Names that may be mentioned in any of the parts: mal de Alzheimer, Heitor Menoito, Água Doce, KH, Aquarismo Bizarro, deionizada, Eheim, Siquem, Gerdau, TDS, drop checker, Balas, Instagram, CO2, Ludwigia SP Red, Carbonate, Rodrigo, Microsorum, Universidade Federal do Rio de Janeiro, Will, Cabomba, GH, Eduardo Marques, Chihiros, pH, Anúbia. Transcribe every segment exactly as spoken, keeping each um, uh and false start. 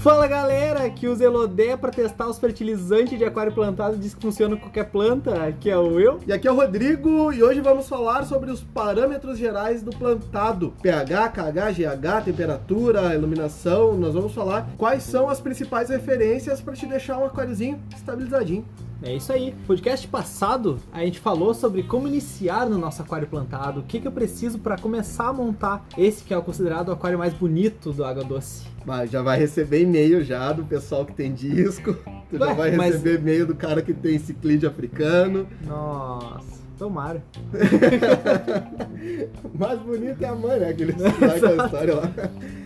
Fala galera, aqui o Zelodé para testar os fertilizantes de aquário plantado, diz que funciona com qualquer planta. Aqui é o Will. E aqui é o Rodrigo, e hoje vamos falar sobre os parâmetros gerais do plantado: pH, K H, G H, temperatura, iluminação. Nós vamos falar quais são as principais referências para te deixar um aquáriozinho estabilizadinho. É isso aí. No podcast passado, a gente falou sobre como iniciar no nosso aquário plantado, o que, que eu preciso para começar a montar esse que é o considerado o aquário mais bonito do Água Doce. Mas já vai receber e-mail já do pessoal que tem disco, tu Ué, já vai receber mas... e-mail do cara que tem ciclídeo africano. Nossa. Tomara. Mais bonito é a mãe, né? Aquele história lá.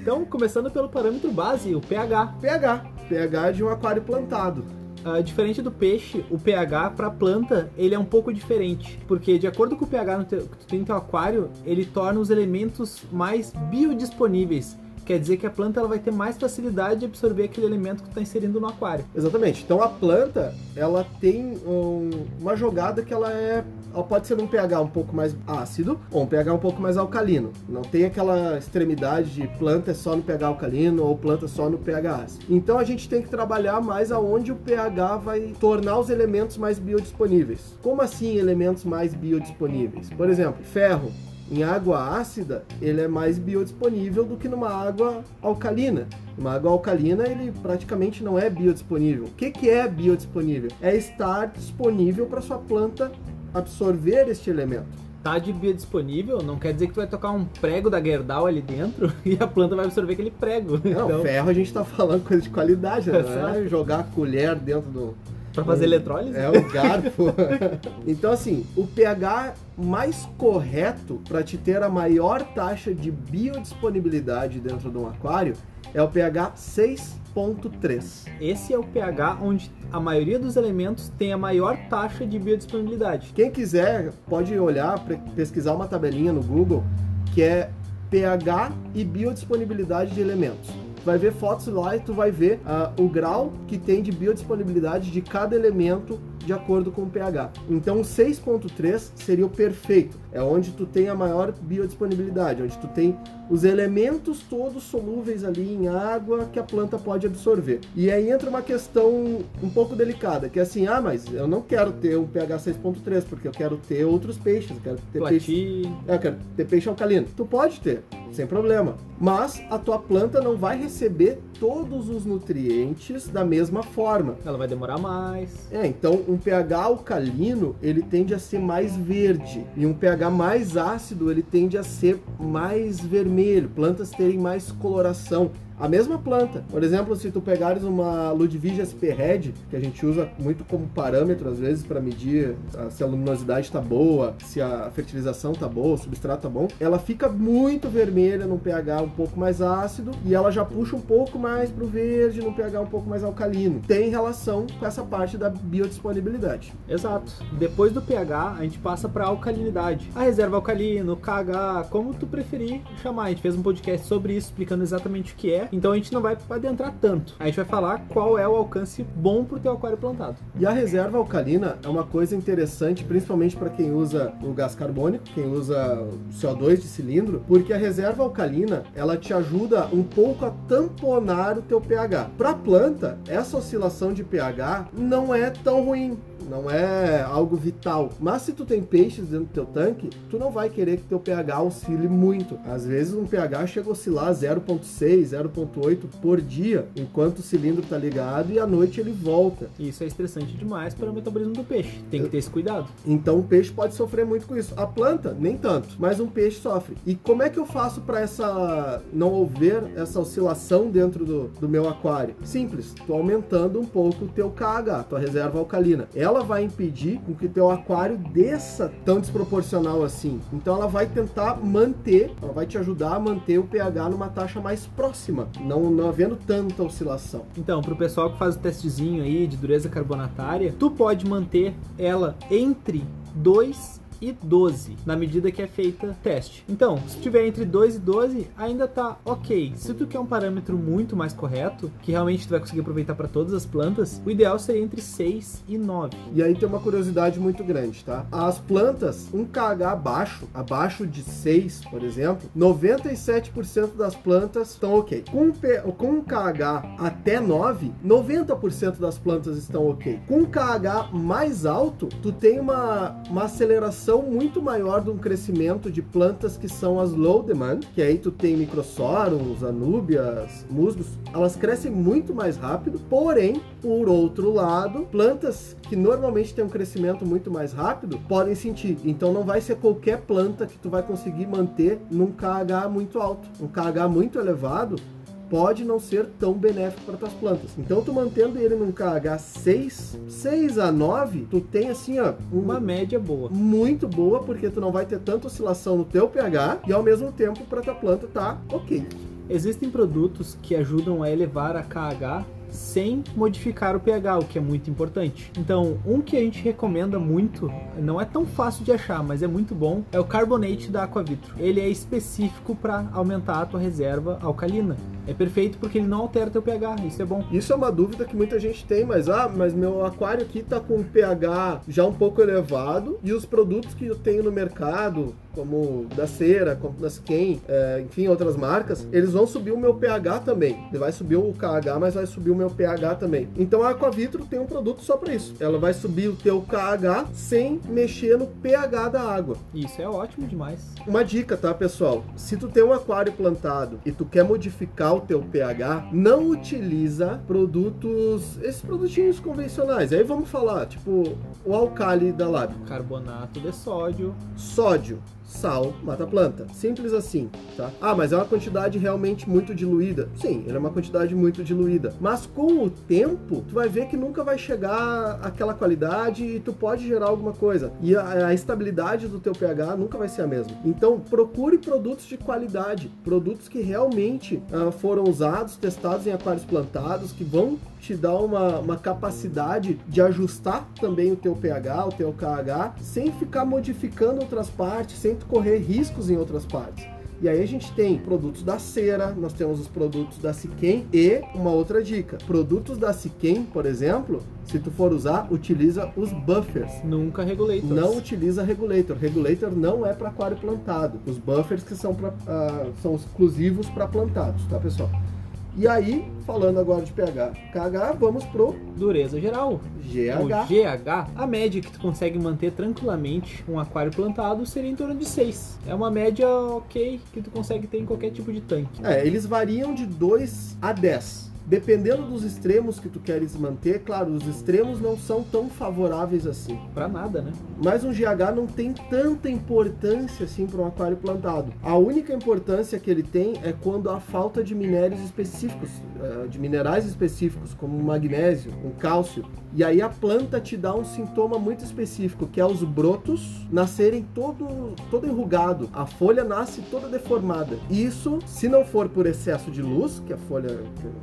Então, começando pelo parâmetro base, o pH. pH. pH de um aquário plantado. Uh, diferente do peixe, o pH para planta, ele é um pouco diferente. Porque de acordo com o pH no teu, que tu tem no teu aquário, ele torna os elementos mais biodisponíveis. Quer dizer que a planta ela vai ter mais facilidade de absorver aquele elemento que tu está inserindo no aquário. Exatamente. Então a planta, ela tem um, uma jogada que ela é... Ela pode ser um pH um pouco mais ácido ou um pH um pouco mais alcalino. Não tem aquela extremidade de planta é só no pH alcalino ou planta só no pH ácido. Então a gente tem que trabalhar mais aonde o pH vai tornar os elementos mais biodisponíveis. Como assim elementos mais biodisponíveis? Por exemplo, ferro. Em água ácida, ele é mais biodisponível do que numa água alcalina. Uma água alcalina, ele praticamente não é biodisponível. O que, que é biodisponível? É estar disponível para sua planta absorver este elemento. Tá de biodisponível, não quer dizer que tu vai tocar um prego da Gerdau ali dentro e a planta vai absorver aquele prego. Não, então... ferro a gente tá falando coisa de qualidade, né? Não é jogar a colher dentro do... Pra fazer eletrólise? É, o garfo. Então, assim, o pH mais correto para te ter a maior taxa de biodisponibilidade dentro de um aquário é o pH seis ponto três. Esse é o pH onde a maioria dos elementos tem a maior taxa de biodisponibilidade. Quem quiser pode olhar, pesquisar uma tabelinha no Google que é pH e biodisponibilidade de elementos. Vai ver fotos lá e tu vai ver uh, o grau que tem de biodisponibilidade de cada elemento de acordo com o pH. Então seis ponto três seria o perfeito, é onde tu tem a maior biodisponibilidade, onde tu tem os elementos todos solúveis ali em água que a planta pode absorver. E aí entra uma questão um pouco delicada, que é assim, ah, mas eu não quero ter um pH seis ponto três, porque eu quero ter outros peixes, eu quero ter peixe, eu quero ter peixe alcalino. Tu pode ter, sem problema, mas a tua planta não vai receber todos os nutrientes da mesma forma. Ela vai demorar mais. É, então um pH alcalino, ele tende a ser mais verde, e um pH mais ácido, ele tende a ser mais vermelho, plantas terem mais coloração. A mesma planta, por exemplo, se tu pegares uma Ludwigia S P Red, que a gente usa muito como parâmetro às vezes para medir se a luminosidade tá boa, se a fertilização tá boa, o substrato tá bom, ela fica muito vermelha num pH um pouco mais ácido e ela já puxa um pouco mais pro verde num pH um pouco mais alcalino. Tem relação com essa parte da biodisponibilidade. Exato. Depois do pH, a gente passa para alcalinidade. A reserva alcalina, o K H, como tu preferir chamar. A gente fez um podcast sobre isso, explicando exatamente o que é. Então a gente não vai adentrar tanto. A gente vai falar qual é o alcance bom pro teu aquário plantado. E a reserva alcalina é uma coisa interessante, principalmente para quem usa o gás carbônico, quem usa o C O dois de cilindro, porque a reserva alcalina, ela te ajuda um pouco a tamponar o teu pH. Pra planta, essa oscilação de pH não é tão ruim. Não é algo vital. Mas se tu tem peixes dentro do teu tanque, tu não vai querer que teu pH oscile muito. Às vezes um pH chega a oscilar zero ponto seis, zero ponto oito por dia, enquanto o cilindro tá ligado e à noite ele volta. Isso é estressante demais para o metabolismo do peixe. Tem que ter esse cuidado. Então o peixe pode sofrer muito com isso. A planta, nem tanto, mas um peixe sofre. E como é que eu faço para essa não houver essa oscilação dentro do, do meu aquário? Simples. Tô aumentando um pouco o teu K H, tua reserva alcalina. Ela Ela vai impedir que o teu aquário desça tão desproporcional assim. Então ela vai tentar manter, ela vai te ajudar a manter o pH numa taxa mais próxima, não, não havendo tanta oscilação. Então, pro pessoal que faz o testezinho aí de dureza carbonatária, tu pode manter ela entre dois e doze, na medida que é feita teste. Então, se tiver entre dois e doze, ainda tá ok. Se tu quer um parâmetro muito mais correto, que realmente tu vai conseguir aproveitar para todas as plantas, o ideal seria entre seis e nove. E aí tem uma curiosidade muito grande, tá? As plantas, um K H abaixo, abaixo de seis, por exemplo, noventa e sete por cento das plantas estão ok. Com, P, com um K H até nove, noventa por cento das plantas estão ok. Com um K H mais alto, tu tem uma, uma aceleração muito maior de um crescimento de plantas que são as low demand, que aí tu tem microsorums, anúbias, musgos, elas crescem muito mais rápido, porém, por outro lado, plantas que normalmente têm um crescimento muito mais rápido, podem sentir. Então não vai ser qualquer planta que tu vai conseguir manter num K H muito alto. Um K H muito elevado pode não ser tão benéfico para tuas plantas. Então tu mantendo ele num K H seis, seis a nove, tu tem assim, ó, um, uma média boa. Muito boa, porque tu não vai ter tanta oscilação no teu pH e ao mesmo tempo para tua planta tá ok. Existem produtos que ajudam a elevar a K H sem modificar o pH, o que é muito importante. Então, um que a gente recomenda muito, não é tão fácil de achar, mas é muito bom, é o Carbonate da Aquavitro. Ele é específico para aumentar a tua reserva alcalina. É perfeito porque ele não altera teu pH, isso é bom. Isso é uma dúvida que muita gente tem, mas ah, mas meu aquário aqui tá com um pH já um pouco elevado e os produtos que eu tenho no mercado, como da Cera, como da Siquem, é, enfim, outras marcas, eles vão subir o meu pH também. Ele vai subir o K H, mas vai subir o meu pH também. Então a Aquavitro tem um produto só para isso. Ela vai subir o teu K H sem mexer no pH da água. Isso é ótimo demais. Uma dica, tá, pessoal? Se tu tem um aquário plantado e tu quer modificar o teu pH, não utiliza produtos, esses produtinhos convencionais. Aí vamos falar, tipo, o alcali da Lab. Carbonato de sódio. Sódio. Sal mata a planta. Simples assim, tá? Ah, mas é uma quantidade realmente muito diluída. Sim, ela é uma quantidade muito diluída. Mas com o tempo, tu vai ver que nunca vai chegar àquela qualidade e tu pode gerar alguma coisa. E a, a estabilidade do teu pH nunca vai ser a mesma. Então, procure produtos de qualidade. Produtos que realmente ah, foram usados, testados em aquários plantados, que vão te dar uma, uma capacidade de ajustar também o teu pH, o teu K H, sem ficar modificando outras partes, sem correr riscos em outras partes. E aí a gente tem produtos da Cera, nós temos os produtos da Siquem e uma outra dica, produtos da Siquem, por exemplo, se tu for usar, utiliza os buffers. Nunca regulators. Não utiliza regulator. Regulator não é para aquário plantado. Os buffers que são, pra, uh, são exclusivos para plantados, tá, pessoal? E aí, falando agora de pH, K H, vamos pro dureza geral. G H. O G H, a média que tu consegue manter tranquilamente um aquário plantado seria em torno de seis. É uma média ok que tu consegue ter em qualquer tipo de tanque. É, eles variam de dois a dez. Dependendo dos extremos que tu queres manter, claro, os extremos não são tão favoráveis assim. Pra nada, né? Mas um G H não tem tanta importância assim para um aquário plantado. A única importância que ele tem é quando há falta de minérios específicos, de minerais específicos, como um magnésio, um cálcio. E aí a planta te dá um sintoma muito específico, que é os brotos nascerem todo, todo enrugado. A folha nasce toda deformada. Isso, se não for por excesso de luz, que a folha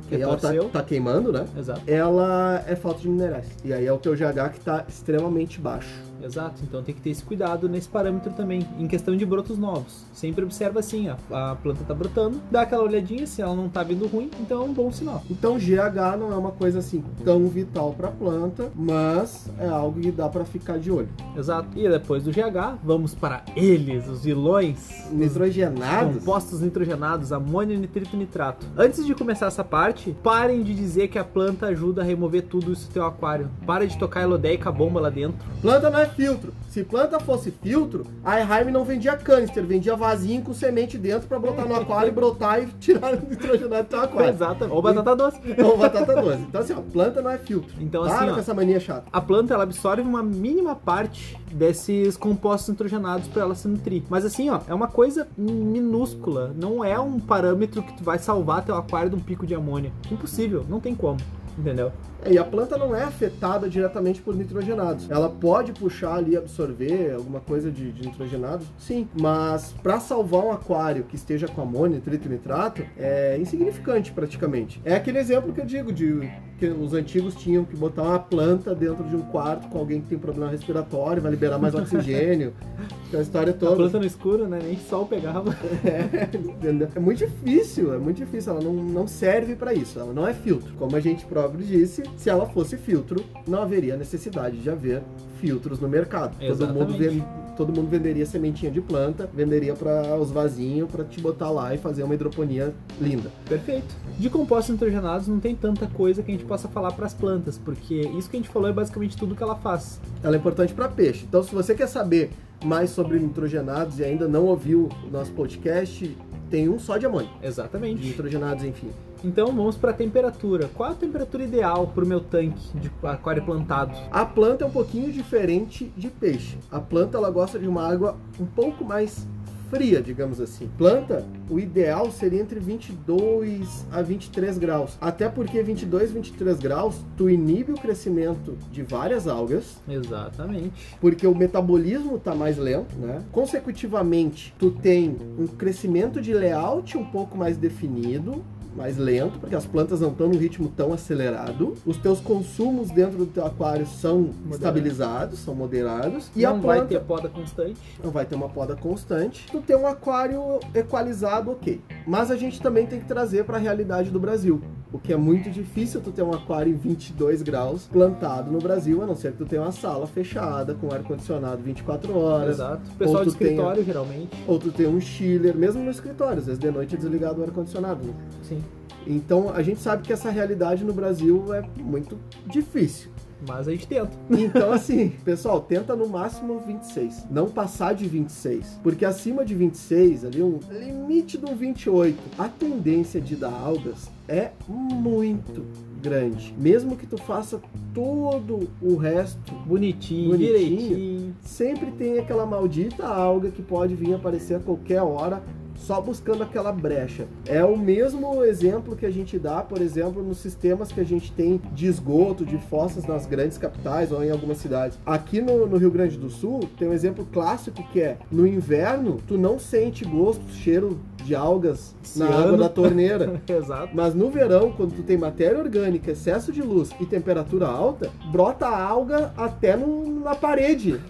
que ela tá, tá queimando, né? Exato. Ela é falta de minerais. E aí é o teu G H que tá extremamente baixo. Exato, então tem que ter esse cuidado nesse parâmetro também, em questão de brotos novos. Sempre observa assim, a, a planta tá brotando, dá aquela olhadinha, se ela não tá vindo ruim, então é um bom sinal. Então G H não é uma coisa assim tão vital pra planta, mas é algo que dá pra ficar de olho. Exato, e depois do G H, vamos para eles, os vilões. Nitrogenados. Os compostos nitrogenados, amônio, nitrito, nitrato. Antes de começar essa parte, parem de dizer que a planta ajuda a remover tudo isso do teu aquário. Para de tocar Zelodé e cabomba lá dentro. Planta não é filtro. Se planta fosse filtro, a Eheim não vendia canister, vendia vasinho com semente dentro pra brotar no aquário e brotar e tirar o nitrogenado do teu aquário. Exato. Ou batata doce. Ou batata doce. Então assim, ó, planta não é filtro. Então assim, ó, com essa mania chata. A planta, ela absorve uma mínima parte desses compostos nitrogenados pra ela se nutrir. Mas assim, ó, é uma coisa minúscula. Não é um parâmetro que tu vai salvar teu aquário de um pico de amônia. Impossível. Não tem como. Entendeu? É, e a planta não é afetada diretamente por nitrogenados. Ela pode puxar ali, absorver alguma coisa de, de nitrogenado, sim. Mas para salvar um aquário que esteja com amônio, nitrito e nitrato, é insignificante praticamente. É aquele exemplo que eu digo de... porque os antigos tinham que botar uma planta dentro de um quarto com alguém que tem problema respiratório, vai liberar mais oxigênio. Então a história toda. A planta no escuro, né? Nem sol pegava. É, é muito difícil, é muito difícil. Ela não, não serve para isso, ela não é filtro. Como a gente próprio disse, se ela fosse filtro, não haveria necessidade de haver filtros no mercado. Exatamente. Todo mundo vende, todo mundo venderia sementinha de planta, venderia para os vasinhos, para te botar lá e fazer uma hidroponia linda. Perfeito. De compostos nitrogenados não tem tanta coisa que a gente possa falar para as plantas, porque isso que a gente falou é basicamente tudo que ela faz. Ela é importante para peixe. Então, se você quer saber mais sobre nitrogenados e ainda não ouviu o nosso podcast, tem um só de amônio. Exatamente. De nitrogenados, enfim. Então vamos para a temperatura. Qual é a temperatura ideal para o meu tanque de aquário plantado? A planta é um pouquinho diferente de peixe. A planta ela gosta de uma água um pouco mais fria, digamos assim. Planta, o ideal seria entre vinte e dois a vinte e três graus. Até porque vinte e dois, vinte e três graus, tu inibe o crescimento de várias algas. Exatamente. Porque o metabolismo tá mais lento, né? Consecutivamente, tu tem um crescimento de layout um pouco mais definido, mais lento, porque as plantas não estão num ritmo tão acelerado. Os teus consumos dentro do teu aquário são moderado. Estabilizados, são moderados. E não a planta vai ter poda constante. Não vai ter uma poda constante. Tu tem um aquário equalizado, ok. Mas a gente também tem que trazer para a realidade do Brasil. O que é muito difícil tu ter um aquário em vinte e dois graus plantado no Brasil, a não ser que tu tenha uma sala fechada com ar-condicionado vinte e quatro horas. Exato. O pessoal de escritório, tenha, geralmente. Ou tu tem um chiller, mesmo no escritório, às vezes de noite é desligado o ar-condicionado. Né? Sim. Então a gente sabe que essa realidade no Brasil é muito difícil. Mas a gente tenta. Então assim, pessoal, tenta no máximo vinte e seis. Não passar de vinte e seis. Porque acima de vinte e seis, ali um limite do vinte e oito, a tendência de dar algas é muito grande. Mesmo que tu faça todo o resto bonitinho, bonitinho direitinho, sempre tem aquela maldita alga que pode vir aparecer a qualquer hora, só buscando aquela brecha. É o mesmo exemplo que a gente dá, por exemplo, nos sistemas que a gente tem de esgoto, de fossas nas grandes capitais ou em algumas cidades. Aqui no, no Rio Grande do Sul, tem um exemplo clássico que é, no inverno, tu não sente gosto, cheiro de algas Esse na ano. água da torneira. Exato. Mas no verão, quando tu tem matéria orgânica, excesso de luz e temperatura alta, brota alga até no, na parede.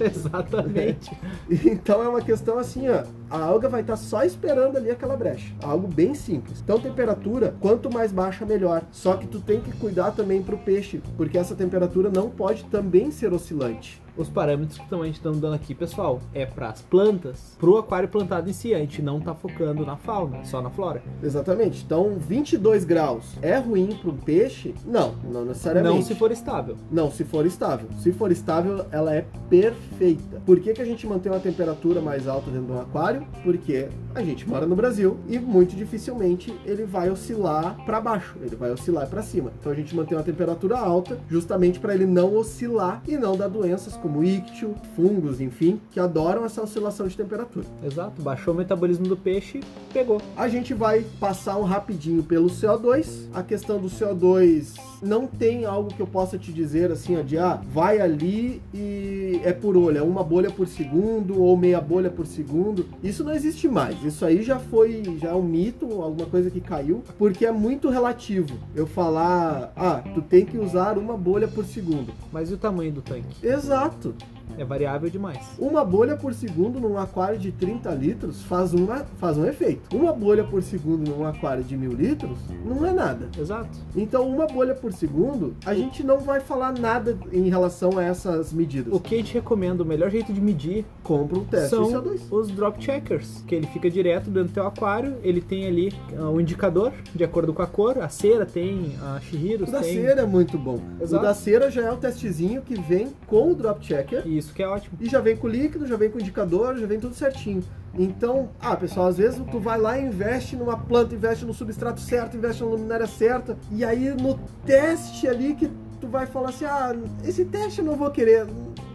Exatamente. É. Então é uma questão assim, ó, a alga vai estar só esperando ali aquela brecha. Algo bem simples. Então temperatura, quanto mais baixa, melhor. Só que tu tem que cuidar também pro peixe, porque essa temperatura não pode também ser oscilante. Os parâmetros que também a gente tá dando aqui, pessoal, é para as plantas, para o aquário plantado em si. A gente não tá focando na fauna, só na flora. Exatamente. Então, vinte e dois graus é ruim para um peixe? Não, não necessariamente. Não se for estável. Não, se for estável. Se for estável, ela é perfeita. Por que que a gente mantém uma temperatura mais alta dentro de um aquário? Porque a gente mora no Brasil e muito dificilmente ele vai oscilar para baixo, ele vai oscilar para cima. Então a gente mantém uma temperatura alta justamente para ele não oscilar e não dar doenças como íctio, fungos, enfim, que adoram essa oscilação de temperatura. Exato, baixou o metabolismo do peixe, pegou. A gente vai passar um rapidinho pelo C O dois. A questão do C O dois não tem algo que eu possa te dizer assim, ó, de ah, vai ali e é por olho, é uma bolha por segundo ou meia bolha por segundo. Isso não existe mais. Isso aí já foi, já é um mito, alguma coisa que caiu, porque é muito relativo. Eu falar, ah, tu tem que usar uma bolha por segundo. Mas e o tamanho do tanque? Exato. É variável demais. Uma bolha por segundo num aquário de trinta litros faz, uma, faz um efeito. Uma bolha por segundo num aquário de mil litros não é nada. Exato. Então uma bolha por segundo, a gente não vai falar nada em relação a essas medidas. O que a gente recomenda, o melhor jeito de medir, compra um teste são C O dois. Os drop checkers, que ele fica direto dentro do teu aquário. Ele tem ali uh, um indicador de acordo com a cor. A cera tem, a Chihiros tem. O da tem... cera é muito bom. Exato. O da cera já é o testezinho que vem com o drop drop checker. Isso que é ótimo. E já vem com líquido, já vem com indicador, já vem tudo certinho. Então, ah, pessoal, às vezes tu vai lá e investe numa planta, investe no substrato certo, investe na luminária certa, e aí no teste ali que tu vai falar assim, ah, esse teste eu não vou querer...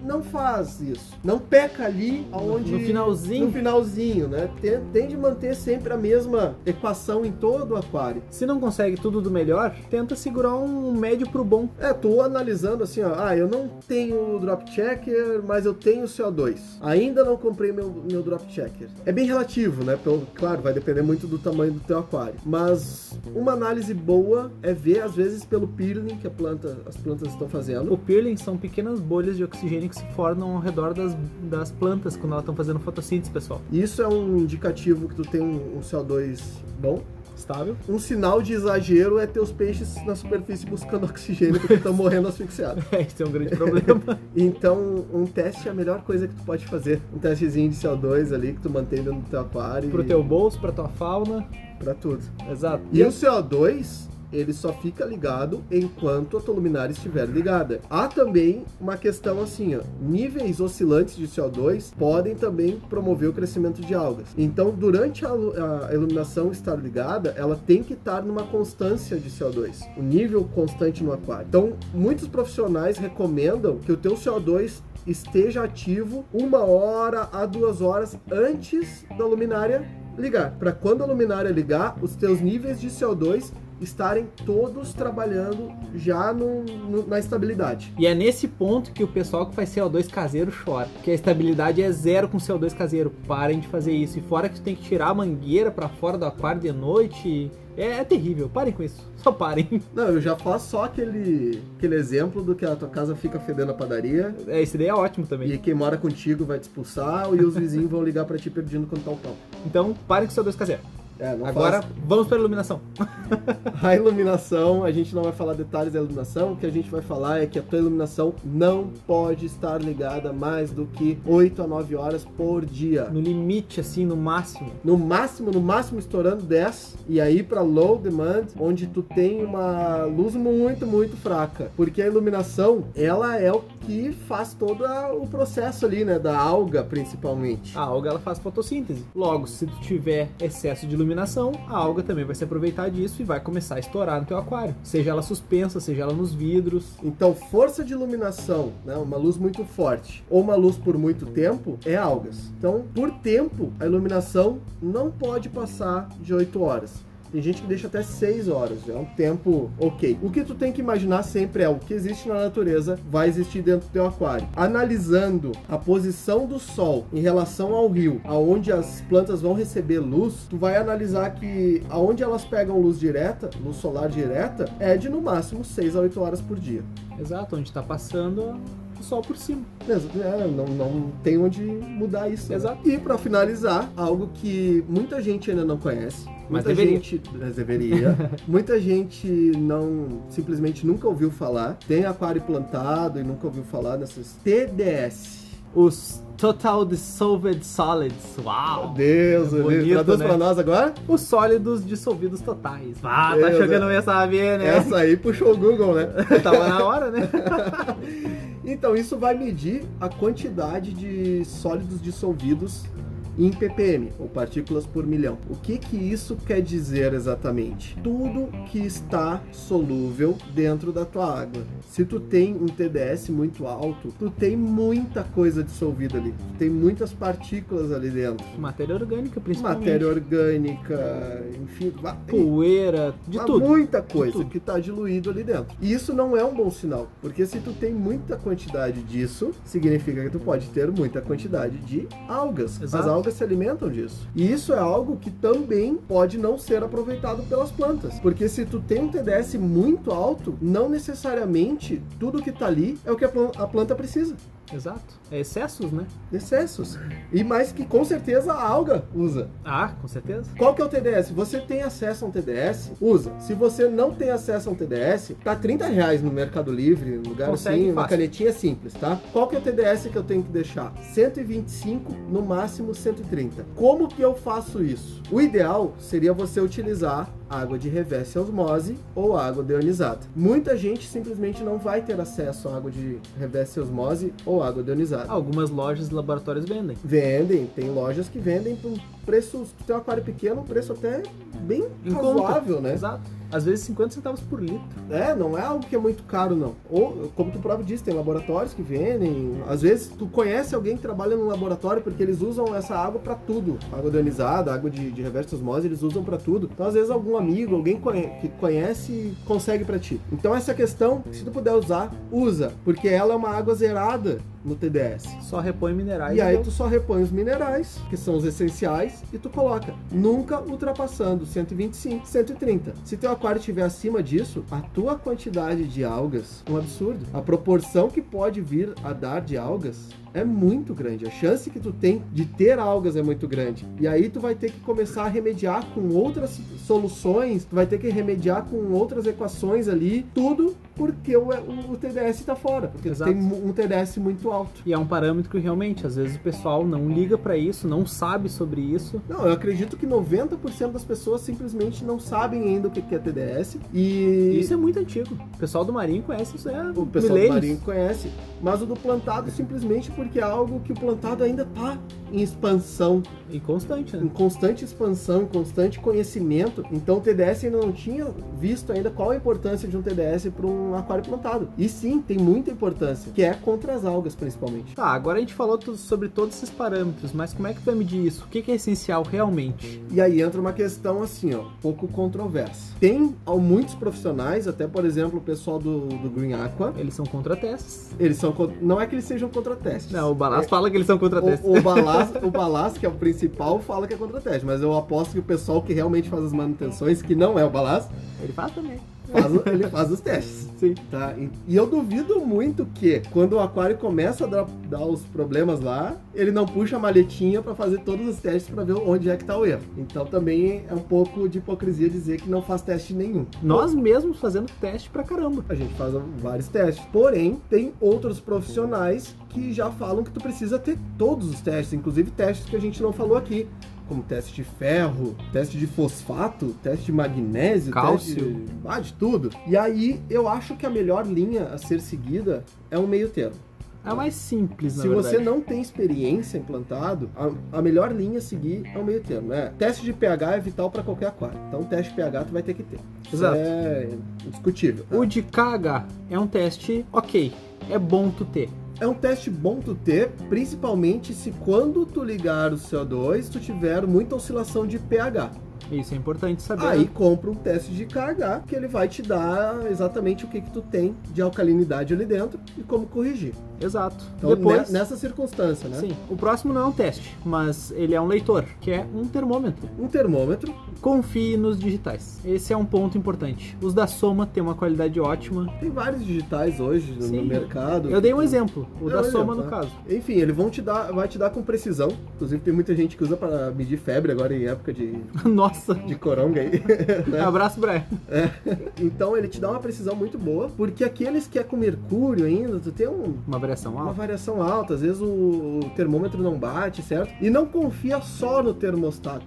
não faz isso. Não peca ali aonde... No finalzinho. No finalzinho, né? Tende a manter sempre a mesma equação em todo o aquário. Se não consegue tudo do melhor, tenta segurar um médio pro bom. É, tô analisando assim, ó. Ah, eu não tenho drop checker, mas eu tenho C O dois. Ainda não comprei meu, meu drop checker. É bem relativo, né? Pelo, claro, vai depender muito do tamanho do teu aquário. Mas uma análise boa é ver, às vezes, pelo peeling que a planta, as plantas estão fazendo. O peeling são pequenas bolhas de oxigênio que se formam ao redor das, das plantas quando elas estão fazendo fotossíntese, pessoal. Isso é um indicativo que tu tem um, um C O dois bom. Estável. Um sinal de exagero é ter os peixes na superfície buscando oxigênio porque estão morrendo asfixiados. É, isso é um grande problema. Então, um teste é a melhor coisa que tu pode fazer. Um testezinho de C O dois ali que tu mantém dentro do teu aquário. Pro e... teu bolso, pra tua fauna. Pra tudo. Exato. E, e o C O dois... ele só fica ligado enquanto a tua luminária estiver ligada. Há também uma questão assim, ó, níveis oscilantes de C O dois podem também promover o crescimento de algas. Então, durante a, a iluminação estar ligada, ela tem que estar numa constância de C O dois, um nível constante no aquário. Então, muitos profissionais recomendam que o teu C O dois esteja ativo uma hora a duas horas antes da luminária ligar. Para quando a luminária ligar, os teus níveis de C O dois estarem todos trabalhando já no, no, na estabilidade. E é nesse ponto que o pessoal que faz C O dois caseiro chora, porque a estabilidade é zero com C O dois caseiro. Parem de fazer isso. E fora que tu tem que tirar a mangueira para fora do aquário de noite, é, é terrível. Parem com isso. Só parem. Não, eu já faço só aquele, aquele exemplo do que a tua casa fica fedendo a padaria. É, esse daí é ótimo também. E quem mora contigo vai te expulsar e os vizinhos vão ligar para ti pedindo quanto tá o pau. Então, parem com o C O dois caseiro. É, não Agora faz... vamos para a iluminação. A iluminação, a gente não vai falar detalhes da iluminação, o que a gente vai falar é que a tua iluminação não pode estar ligada mais do que oito a nove horas por dia. No limite, assim, no máximo. No máximo, no máximo estourando dez, e aí para low demand, onde tu tem uma luz muito, muito fraca. Porque a iluminação, ela é o que faz todo o processo ali, né, da alga principalmente. A alga, ela faz fotossíntese. Logo, se tu tiver excesso de iluminação, a alga também vai se aproveitar disso e vai começar a estourar no teu aquário, seja ela suspensa, seja ela nos vidros. Então, força de iluminação, né, uma luz muito forte ou uma luz por muito tempo é algas. Então, por tempo, a iluminação não pode passar de oito horas. Tem gente que deixa até seis horas, é um tempo ok. O que tu tem que imaginar sempre é o que existe na natureza vai existir dentro do teu aquário. Analisando a posição do sol em relação ao rio, aonde as plantas vão receber luz, tu vai analisar que aonde elas pegam luz direta, luz solar direta, é de no máximo seis a oito horas por dia. Exato, onde está passando o sol por cima. É, não, não tem onde mudar isso. Exato. Né? E para finalizar, algo que muita gente ainda não conhece, Muita mas deveria. gente mas deveria. Muita gente não simplesmente nunca ouviu falar. Tem aquário plantado e nunca ouviu falar dessas T D S. Os Total Dissolved Solids. Uau! Meu Deus, é bonito, traduz, né, pra nós agora? Os sólidos dissolvidos totais. Ah, tá chegando essa a ver, né? Essa aí puxou o Google, né? Tava na hora, né? Então, isso vai medir a quantidade de sólidos dissolvidos em P P M, ou partículas por milhão. O que que isso quer dizer exatamente? Tudo que está solúvel dentro da tua água. Se tu tem um T D S muito alto, tu tem muita coisa dissolvida ali. Tu tem muitas partículas ali dentro. Matéria orgânica, principalmente. Matéria orgânica, enfim, poeira, de tudo. Muita coisa de tudo que está diluído ali dentro. E isso não é um bom sinal, porque se tu tem muita quantidade disso, significa que tu pode ter muita quantidade de algas. Exato. As algas se alimentam disso. E isso é algo que também pode não ser aproveitado pelas plantas, porque se tu tem um T D S muito alto, não necessariamente tudo que tá ali é o que a planta precisa. Exato. É excessos, né? Excessos. E mais que, com certeza, a alga usa. Ah, com certeza. Qual que é o T D S? Você tem acesso a um T D S? Usa. Se você não tem acesso a um T D S, tá trinta reais no Mercado Livre, um lugar Consegue, assim, fácil. Uma canetinha simples, tá? Qual que é o T D S que eu tenho que deixar? cento e vinte e cinco, no máximo cento e trinta. Como que eu faço isso? O ideal seria você utilizar água de reversa osmose ou água deionizada. Muita gente simplesmente não vai ter acesso a água de reversa osmose ou água deionizada. Algumas lojas e laboratórios vendem. Vendem, tem lojas que vendem por preço, se tu tem um aquário pequeno, um preço até bem razoável, né? Exato. às vezes cinquenta centavos por litro. É, não é algo que é muito caro, não. Ou, como tu próprio disse, tem laboratórios que vendem. Às vezes tu conhece alguém que trabalha num laboratório porque eles usam essa água pra tudo. Água deionizada, água de, de reversa osmose, eles usam pra tudo. Então, às vezes, algum amigo, alguém que conhece, consegue pra ti. Então, essa questão, se tu puder usar, usa. Porque ela é uma água zerada no T D S. Só repõe minerais. E aí tu só repõe os minerais, que são os essenciais, e tu coloca. Nunca ultrapassando cento e vinte e cinco, cento e trinta. Se teu aquário estiver acima disso, a tua quantidade de algas é um absurdo. A proporção que pode vir a dar de algas é muito grande. A chance que tu tem de ter algas é muito grande. E aí tu vai ter que começar a remediar com outras soluções, tu vai ter que remediar com outras equações ali, tudo porque o, o, o T D S tá fora. Porque tem um T D S muito alto. E é um parâmetro que realmente, às vezes o pessoal não liga pra isso, não sabe sobre isso. Não, eu acredito que noventa por cento das pessoas simplesmente não sabem ainda o que é T D S. E isso é muito antigo. O pessoal do marinho conhece isso, é o pessoal milênios. do marinho conhece. Mas o do plantado simplesmente porque é algo que o plantado ainda tá em expansão. Em constante, né? Em constante expansão, em constante conhecimento. Então o T D S ainda não tinha visto ainda qual a importância de um T D S para um aquário plantado. E sim, tem muita importância, que é contra as algas, principalmente. Tá, agora a gente falou sobre todos esses parâmetros, mas como é que tu vai medir isso? O que é essencial realmente? E aí entra uma questão assim, ó, um pouco controversa. Tem muitos profissionais, até por exemplo o pessoal do, do Green Aqua. Eles são contra testes. Eles são, não é que eles sejam contra testes. Não, o Balas é, fala que eles são contra testes. O, o Balas, o Balas, que é o principal, fala que é contra teste, mas eu aposto que o pessoal que realmente faz as manutenções, que não é o Balas, ele faz também. Faz, ele faz os testes. Sim. Tá? E, e eu duvido muito que quando o aquário começa a dar, dar os problemas lá, ele não puxa a maletinha pra fazer todos os testes pra ver onde é que tá o erro. Então também é um pouco de hipocrisia dizer que não faz teste nenhum. Nós mesmos fazendo teste pra caramba. A gente faz vários testes. Porém, tem outros profissionais que já falam que tu precisa ter todos os testes, inclusive testes que a gente não falou aqui, como teste de ferro, teste de fosfato, teste de magnésio, cálcio, teste de, ah, de tudo. E aí eu acho que a melhor linha a ser seguida é um meio termo. É mais simples, na verdade. Se você não tem experiência em plantado, a, a melhor linha a seguir é o meio termo, né? Teste de pH é vital para qualquer aquário. Então, teste de pH tu vai ter que ter. Exato. Isso é indiscutível. Tá? O de K H é um teste ok, é bom tu ter. É um teste bom tu ter, principalmente se quando tu ligar o C O dois, tu tiver muita oscilação de pH. Isso é importante saber. Aí compra um teste de K H, que ele vai te dar exatamente o que, que tu tem de alcalinidade ali dentro e como corrigir. Exato. Então, depois, nessa circunstância, né? Sim. O próximo não é um teste, mas ele é um leitor, que é um termômetro. Um termômetro. Confie nos digitais. Esse é um ponto importante. Os da Soma têm uma qualidade ótima. Tem vários digitais hoje no, no mercado. Eu dei um exemplo. O é da um Soma, exemplo, no né? caso. Enfim, ele vão te dar, vai te dar com precisão. Inclusive, tem muita gente que usa para medir febre agora em época de... Nossa! De coronga aí. Né? Abraço, Bré. É. Então, ele te dá uma precisão muito boa, porque aqueles que é com mercúrio ainda, tu tem um... uma variação alta. Uma variação alta, às vezes o, o termômetro não bate, certo? E não confia só no termostato.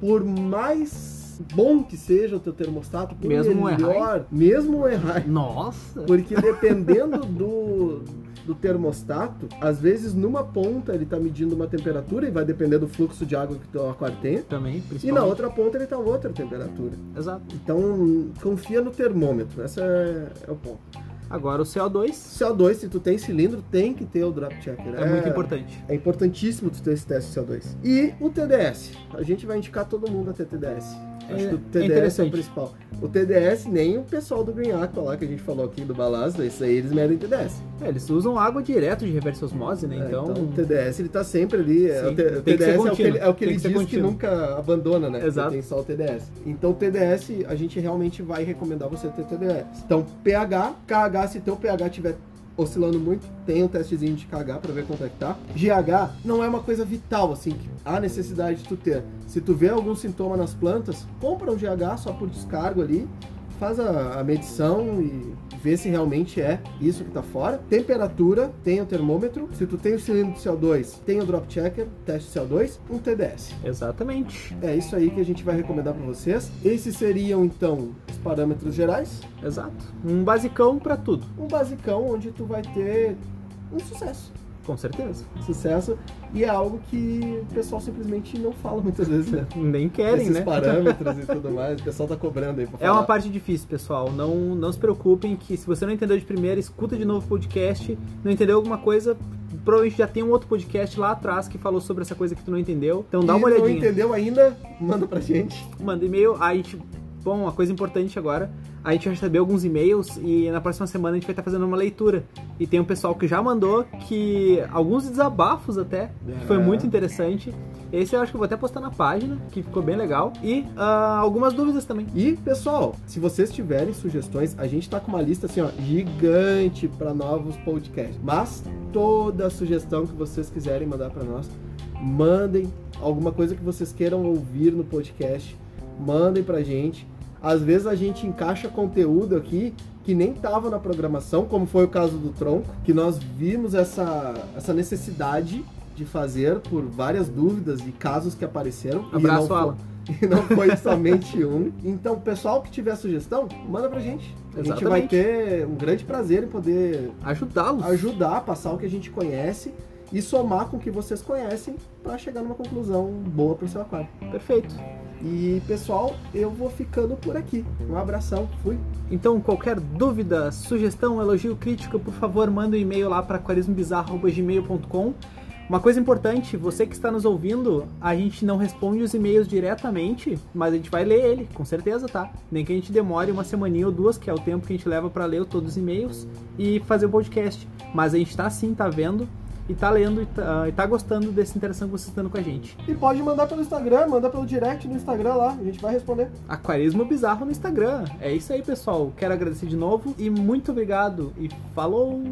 Por mais bom que seja o teu termostato, por mesmo melhor, um mesmo um Eheim. Nossa! Porque dependendo do, do termostato, às vezes numa ponta ele tá medindo uma temperatura e vai depender do fluxo de água que teu aquário tem. Também, e na outra ponta ele tá outra temperatura. Exato. Então, confia no termômetro. Esse é, é o ponto. Agora o C O dois. C O dois, se tu tem cilindro, tem que ter o drop checker. É, é muito importante. É importantíssimo tu ter esse teste de C O dois. E o T D S. A gente vai indicar todo mundo a ter T D S. Acho é, que o T D S é, é o principal. O T D S, nem o pessoal do Green Aqua lá que a gente falou aqui do Balas, isso aí eles medem T D S. É, eles usam água direto de reversa osmose, né? É, então... então o T D S ele tá sempre ali. Sim, o T D S que é o que ele, é o que ele que diz que nunca abandona, né? Exato. Tem só o T D S. Então o T D S a gente realmente vai recomendar você ter T D S. Então pH, K H, se teu pH tiver oscilando muito, tem um testezinho de K H pra ver quanto é que tá. G H não é uma coisa vital, assim, que há necessidade de tu ter. Se tu vê algum sintoma nas plantas, compra um G H só por descargo ali, faz a, a medição e vê se realmente é isso que tá fora. Temperatura, tem o termômetro. Se tu tem o cilindro de C O dois, tem o drop checker, teste de C O dois, um T D S. Exatamente. É isso aí que a gente vai recomendar pra vocês. Esses seriam, então, os parâmetros gerais. Exato. Um basicão pra tudo. Um basicão onde tu vai ter um sucesso. Com certeza. Sucesso. E é algo que o pessoal simplesmente não fala muitas vezes, né? Nem querem, esses, né? Esses parâmetros e tudo mais, o pessoal tá cobrando aí pra falar. É uma parte difícil, pessoal. Não, não se preocupem que se você não entendeu de primeira, escuta de novo o podcast. Não entendeu alguma coisa, provavelmente já tem um outro podcast lá atrás que falou sobre essa coisa que tu não entendeu. Então dá e uma olhadinha. Se não entendeu ainda, manda pra gente. Manda e-mail, aí tipo... Bom, uma coisa importante agora, a gente vai receber alguns e-mails e na próxima semana a gente vai estar fazendo uma leitura. E tem um pessoal que já mandou, que alguns desabafos até, que foi muito interessante. Esse eu acho que eu vou até postar na página, que ficou bem legal. E uh, algumas dúvidas também. E, pessoal, se vocês tiverem sugestões, a gente tá com uma lista assim, ó, gigante para novos podcasts. Mas toda sugestão que vocês quiserem mandar para nós, mandem alguma coisa que vocês queiram ouvir no podcast. Mandem pra gente. Às vezes a gente encaixa conteúdo aqui que nem tava na programação, como foi o caso do Tronco, que nós vimos essa, essa necessidade de fazer por várias dúvidas e casos que apareceram. Abraço, e não, Alan. E não foi somente um. Então, pessoal que tiver sugestão, manda pra gente. A Exatamente. Gente vai ter um grande prazer em poder ajudá-los, ajudar, passar o que a gente conhece e somar com o que vocês conhecem pra chegar numa conclusão boa pro seu aquário. Perfeito. E, pessoal, eu vou ficando por aqui. Um abração, fui. Então, qualquer dúvida, sugestão, elogio, crítica, por favor, manda um e-mail lá para aquarismo bizarro arroba gmail ponto com. Uma coisa importante, você que está nos ouvindo, a gente não responde os e-mails diretamente, mas a gente vai ler ele, com certeza, tá? Nem que a gente demore uma semaninha ou duas, que é o tempo que a gente leva para ler todos os e-mails e fazer o podcast. Mas a gente tá sim, tá vendo. E tá lendo e tá, e tá gostando dessa interação que vocês estão tendo com a gente. E pode mandar pelo Instagram, mandar pelo direct no Instagram lá, a gente vai responder. Aquarismo Bizarro no Instagram. É isso aí, pessoal. Quero agradecer de novo e muito obrigado. E falou!